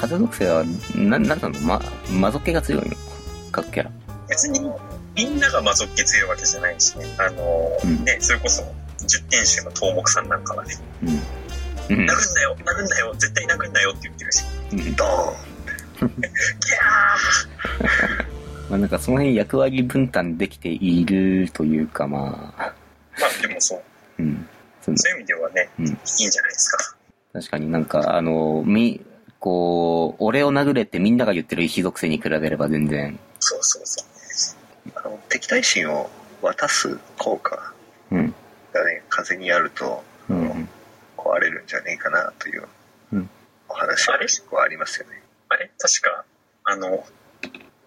風属性はなんなの、魔族系が強いの各キャラ。別にみんなが魔族系強いわけじゃないしね。ね、それこそ十天守の東木さんなんかはね、殴んなよ殴んなよ絶対殴んなよって言ってるし、ドーンギャーまあなんかその辺役割分担できているというか、でもそう、そういう意味ではね、いいんじゃないですか。確かになんか俺を殴れってみんなが言ってる火属性に比べれば全然。そう敵対心を渡す効果がね、風にあると、壊れるんじゃねえかなというお話は結構ありますよね。あれ確か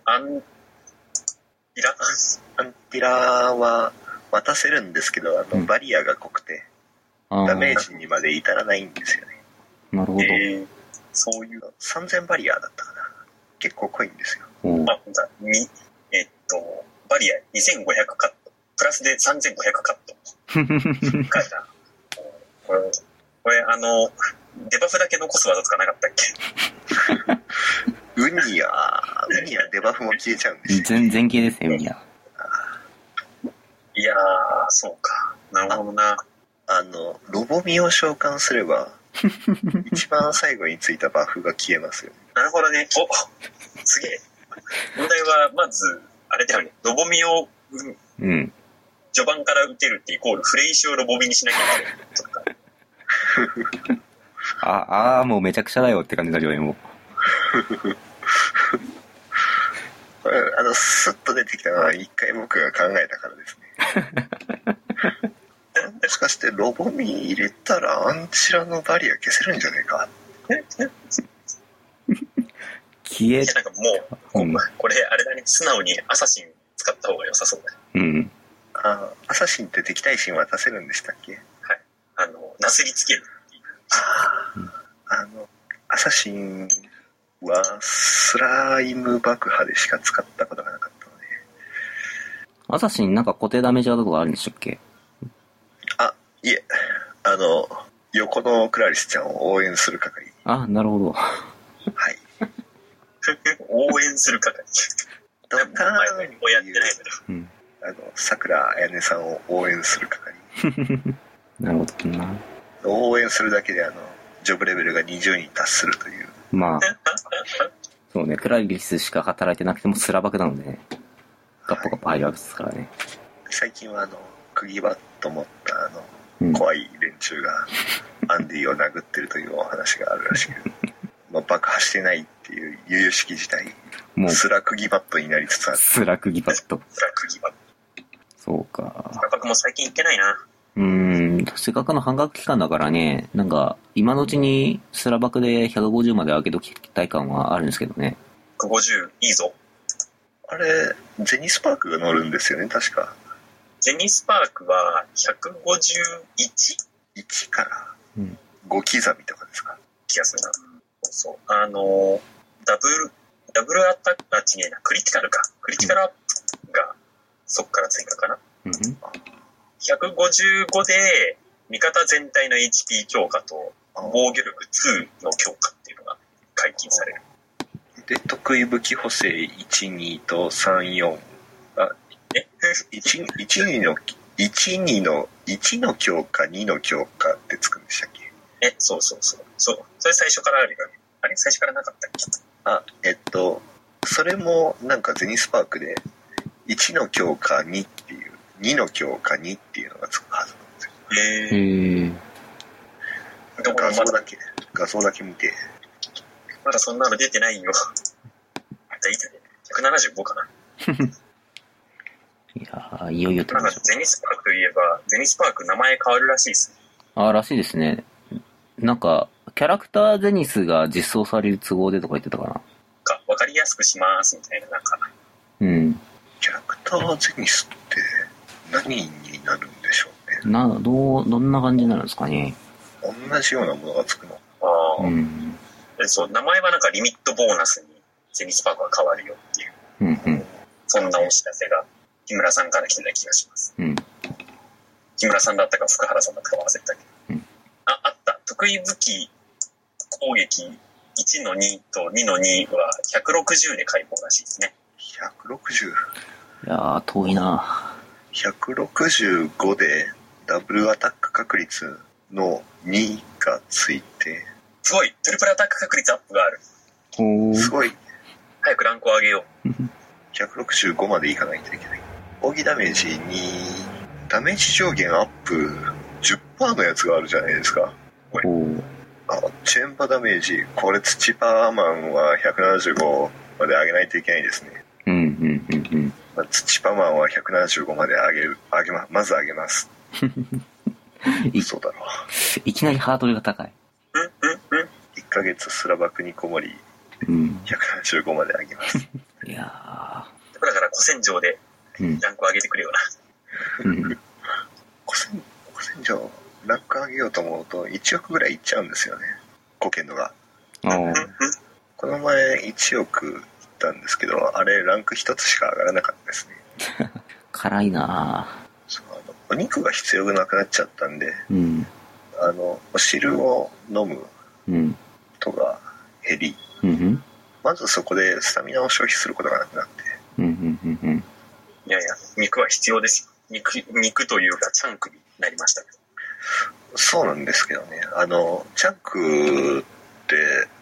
アンティラは渡せるんですけど、バリアが濃くてダメージにまで至らないんですよね。なるほど。そういう3000バリアだったかな。結構濃いんですよ。バリア2500カットプラスで3500カット。これデバフだけ残す技とかなかったっけ？ウニアデバフも消えちゃうんですよ。全消えですね、ウニア。いやー、そうか。なるほどな。ロボミを召喚すれば、一番最後についたバフが消えますよ。なるほどね。お、すげえ。問題は、まず、あれだよね。ロボミを、序盤から打てるってイコール、フレイシをロボミにしなきゃいけない。もうめちゃくちゃだよって感じだけどね、もう。スッと出てきたのは一回僕が考えたからですね。もしかしてロボミ入れたらアンチラのバリア消せるんじゃねえか。消えなんかもう、これあれだね、素直にアサシン使った方が良さそうだね。アサシンって敵対心渡せるんでしたっけ？はい。なすりつけるっていう。アサシンはスライム爆破でしか使ったことがなかったので。アサシンなんか固定ダメージ技とかあるんでしたっけ？いえ、横のクラリスちゃんを応援する係。あ、なるほど。はい。応援する係。ドッカーンをやってないけど。桜彩音さんを応援する係。なるほどな。応援するだけでジョブレベルが20に達するという。そうね、クラリスしか働いてなくてもスラバクなので、ね、ガッポガッポ入るわけですからね。最近は釘バット持った怖い連中がアンディを殴ってるというお話があるらしく、爆破してないっていう由々しき事態、もうスラ釘バットになりつつある。スラ釘バット。そうか。スラバクも最近行ってないな。せっかくの半額期間だからね、なんか今のうちにスラバクで150まで上げときたい感はあるんですけどね。150いいぞ。あれゼニスパークが乗るんですよね、確か。ゼニスパークは151から5刻みとかですか。気がするな。そうそう。ダブルアタックが違えな、クリティカルか。クリティカルアップがそっから追加かな。155で味方全体の HP 強化と防御力2の強化っていうのが解禁される。で、得意武器補正1、2と3、4。1の強化、2の強化ってつくんでしたっけ？そう。それ最初からあるよね。あれ最初からなかったっけ？それもなんかゼニスパークで1の強化2っていう、2の強化2っていうのがつくはずなんですよ。画像だけ見て。まだそんなの出てないよ。またいつで175かな。いよいよと。なんかゼニスパークといえば、ゼニスパーク名前変わるらしいですね。らしいですね。なんかキャラクターゼニスが実装される都合でとか言ってたかな。わかりやすくしますみたいな、なんか。キャラクターゼニスって何になるんでしょうね。どんな感じになるんですかね。同じようなものがつくの。そう、名前はなんかリミットボーナスにゼニスパークが変わるよっていう。そんなお知らせが。木村さんから来てた気がします。木村さんだったか福原さんだったか忘れたけど。あった。得意武器攻撃1の2と2の2は160で解放らしいですね。160。いやー遠いな。165でダブルアタック確率の2がついて、すごいトリプルアタック確率アップがある。お、すごい。早くランクを上げよう。165までいかないといけない。奥義ダメージにダメージ上限アップ 10% のやつがあるじゃないですか。これ、あ、チェンバダメージ、これ土パーマンは175まで上げないといけないですね。うんうんうんうん。まあ、土パーマンは175まで上げる、上げま、まず上げます。嘘だろ。いきなりハードルが高い。1ヶ月スラバクにこもり、175まで上げます。いやだから古戦場でランク上げてくれよな。古戦場ランク上げようと思うと1億ぐらいいっちゃうんですよね、5件のが。この前1億いったんですけど、あれランク1つしか上がらなかったですね。辛いな。そう、お肉が必要なくなっちゃったんで、お汁を飲むことが減り、まずそこでスタミナを消費することがなくなって、いやいや肉は必要ですよ。 肉というかチャンクになりましたけど。そうなんですけどね、チャンクって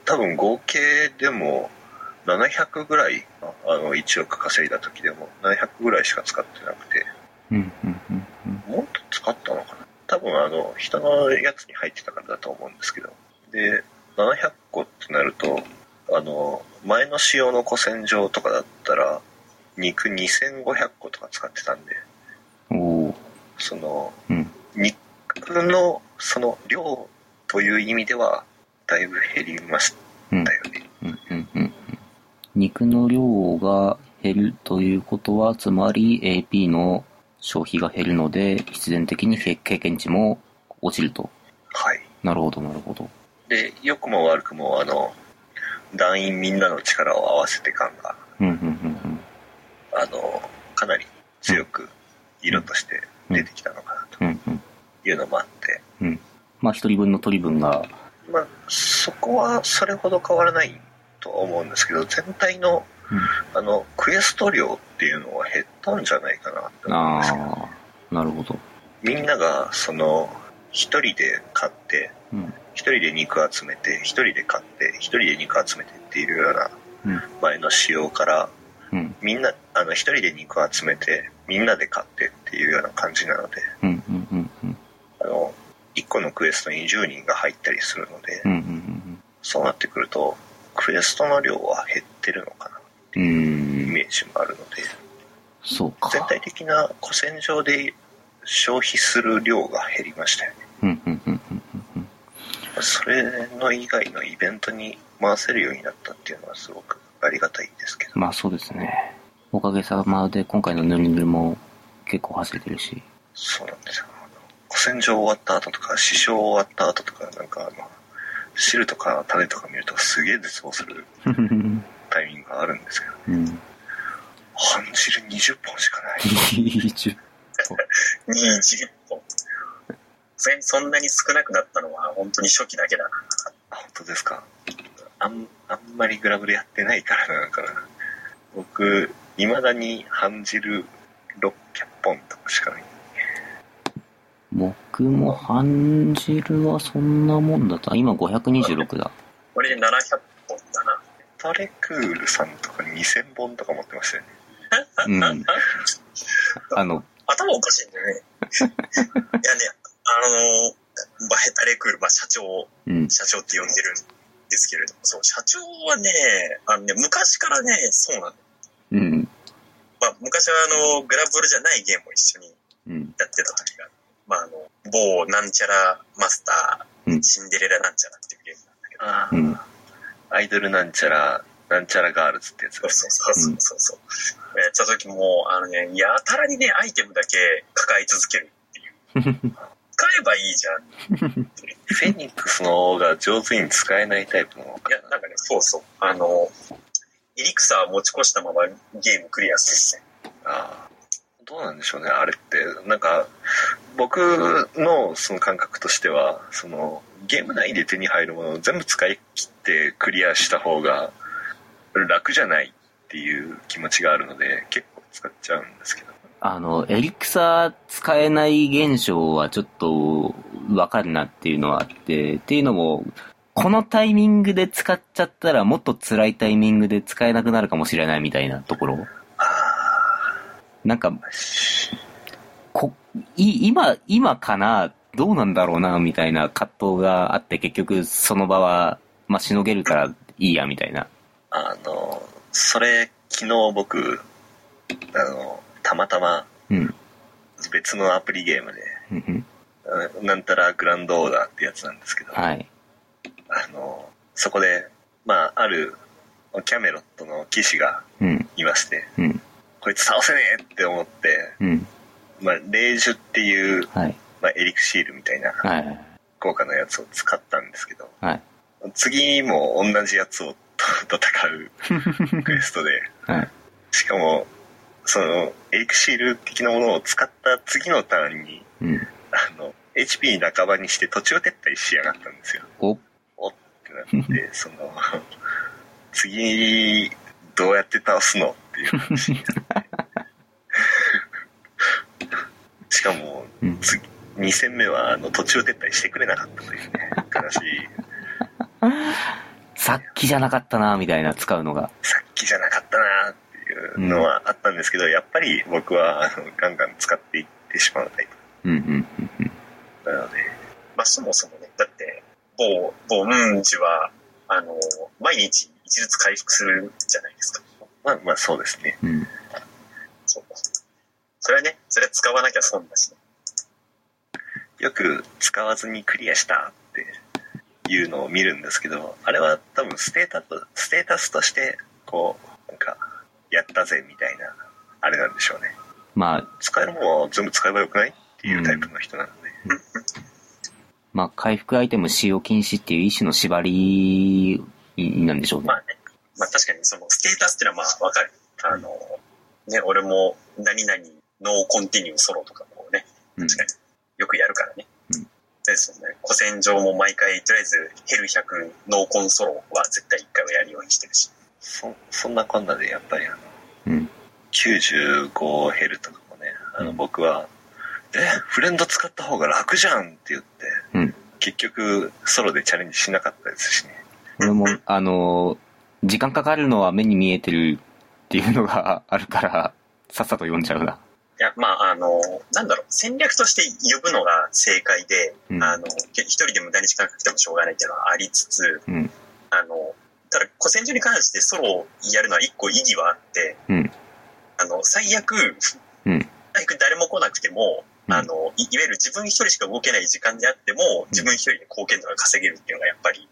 多分合計でも700ぐらい、1億稼いだ時でも700ぐらいしか使ってなくて、もっと使ったのかな。多分人のやつに入ってたからだと思うんですけど、で700個ってなると、前の仕様の古戦場とかだったら肉2500個とか使ってたんで、その、肉のその量という意味ではだいぶ減りましたよね。肉の量が減るということは、つまり AP の消費が減るので必然的に経験値も落ちると。はい、なるほどなるほど。で良くも悪くも団員みんなの力を合わせて感が、かなり強く色として出てきたのかなというのもあって、まあ一人分の取り分が、まあそこはそれほど変わらないと思うんですけど、全体の、クエスト量っていうのは減ったんじゃないかなって思うんですけど、ね。あ、なるほど。みんながその一人で買って、一人で肉集めて、一人で買って、一人で肉集めてっていうような前の仕様から、みんな一人で肉集めてみんなで買ってっていうような感じなので、1個のクエストに10人が入ったりするので、そうなってくるとクエストの量は減ってるのかなっていうイメージもあるので、そうか、全体的な古戦場で消費する量が減りましたよね。それの以外のイベントに回せるようになったっていうのはすごくありがたいんですけど。まあそうですね。おかげさまで今回のヌルヌルも結構走れてるし。そうなんですよ。古戦場終わった後とか、試匠終わった後とか、なんか汁とか種とか見るとすげえ絶望するタイミングがあるんですけど、半汁20本しかない。20本。20本。そんなに少なくなったのは本当に初期だけだな。本当ですか。あんまりグラブルやってないからなのかな。僕未だに半汁600本とかしかない。僕も半汁はそんなもんだった。今526だ。これで700本だな。タレクールさんとか2000本とか持ってましたよね。頭おかしいんだよね。いやね、タレクール、社長って呼んでるですけれども、そう、社長はね、昔からね、そうなの。昔はグラブルじゃないゲームを一緒にやってた時が、某なんちゃらマスター、シンデレラなんちゃらっていうゲームなんだけど、アイドルなんちゃら、なんちゃらガールズってやつですね。そう。やった時も、やたらにね、アイテムだけ抱え続けるっていう。使えばいいじゃん。フェニックスの方が上手に使えないタイプの方か。いや、なんかね、そうそう。エリクサーを持ち越したままゲームクリアするね。どうなんでしょうね、あれって。なんか、僕のその感覚としては、ゲーム内で手に入るものを全部使い切ってクリアした方が楽じゃないっていう気持ちがあるので結構使っちゃうんですけど、エリクサー使えない現象はちょっとわかるなっていうのはあって、っていうのもこのタイミングで使っちゃったらもっと辛いタイミングで使えなくなるかもしれないみたいなところ、なんか今かなどうなんだろうなみたいな葛藤があって、結局その場はまあしのげるからいいやみたいな。それ昨日僕たまたま別のアプリゲームで、なんたらグランドオーダーってやつなんですけど、はい、そこでまああるキャメロットの騎士がいまして、こいつ倒せねえって思って、まあ霊樹っていう、まあ、エリクシールみたいな効果のやつを使ったんですけど、次も同じやつを戦うクエストで、しかもそのエリクシール的なものを使った次のターンに、HP 半ばにして途中撤退しやがったんですよ。おってなってその次どうやって倒すのっていう話になってしかも次2戦目は途中撤退してくれなかったというね、悲しいさっきじゃなかったなみたいな、使うのがさっきじゃなかったなっていうのはあったんですけど、やっぱり僕はガンガン使っていってしまうタイプ、なので、まあ、そもそもね、だって某うんちは毎日1ずつ回復するじゃないですか。まあまあそうですね、そうそれはね、それ使わなきゃ損だしね。よく使わずにクリアしたっていうのを見るんですけど、あれは多分ステータスとしてこうなんかやったぜみたいなあれなんでしょうね。まあ使えるものは全部使えばよくないっていうタイプの人なので、まあ回復アイテム使用禁止っていう一種の縛りなんでしょうね。まあね、まあ確かにそのステータスっていうのはまあわかる。ね、俺も何々ノーコンティニューソロとかもね、確かによくやるからね。ですよね。古戦場も毎回とりあえずヘル100ノーコンソロは絶対1回はやるようにしてるし。そんなこんなでやっぱり95ヘルとかもね、僕はフレンド使った方が楽じゃんって言って、結局ソロでチャレンジしなかったですしね。俺も時間かかるのは目に見えてるっていうのがあるからさっさと読んじゃうな。いや、まあなんだろう、戦略として呼ぶのが正解で、一人で無駄に時間かけてもしょうがないっていうのはありつつ、ただ古戦場に関してソロをやるのは一個意義はあって、最悪、誰も来なくても、いわゆる自分一人しか動けない時間であっても、自分一人で貢献度が稼げるっていうのがやっぱり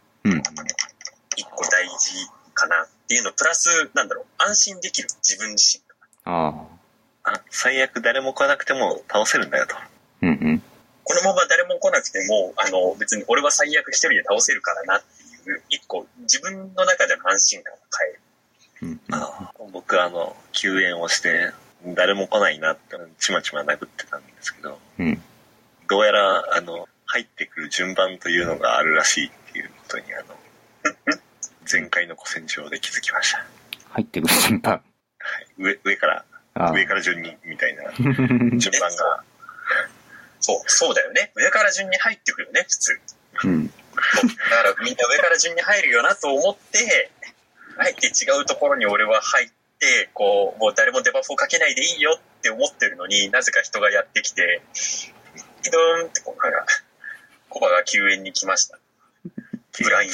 一個大事かなっていうのプラス、なんだろう、安心できる自分自身。最悪誰も来なくても倒せるんだよと、このまま誰も来なくても別に俺は最悪一人で倒せるからなっていう一個自分の中での安心感が変える、僕救援をして誰も来ないなってちまちま殴ってたんですけど、どうやら入ってくる順番というのがあるらしいっていうことに前回の古戦場で気づきました。入ってくる順番、上から順にみたいな順番がそうだよね、上から順に入ってくるよね普通、だからみんな上から順に入るよなと思って入って違うところに俺は入ってこうもう誰もデバフをかけないでいいよって思ってるのに、なぜか人がやってきてピドーンってコバが救援に来ました。ブライン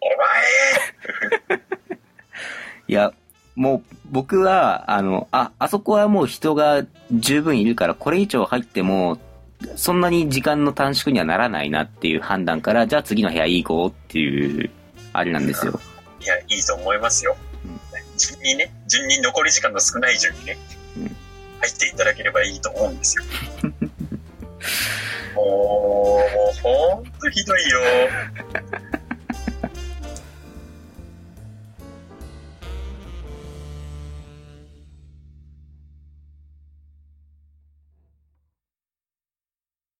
お前いやもう僕はあそこはもう人が十分いるからこれ以上入ってもそんなに時間の短縮にはならないなっていう判断から、じゃあ次の部屋行こうっていうあれなんですよ。いやいいと思いますよ、順に残り時間の少ない順にね、入っていただければいいと思うんですよ。もうほんとひどいよ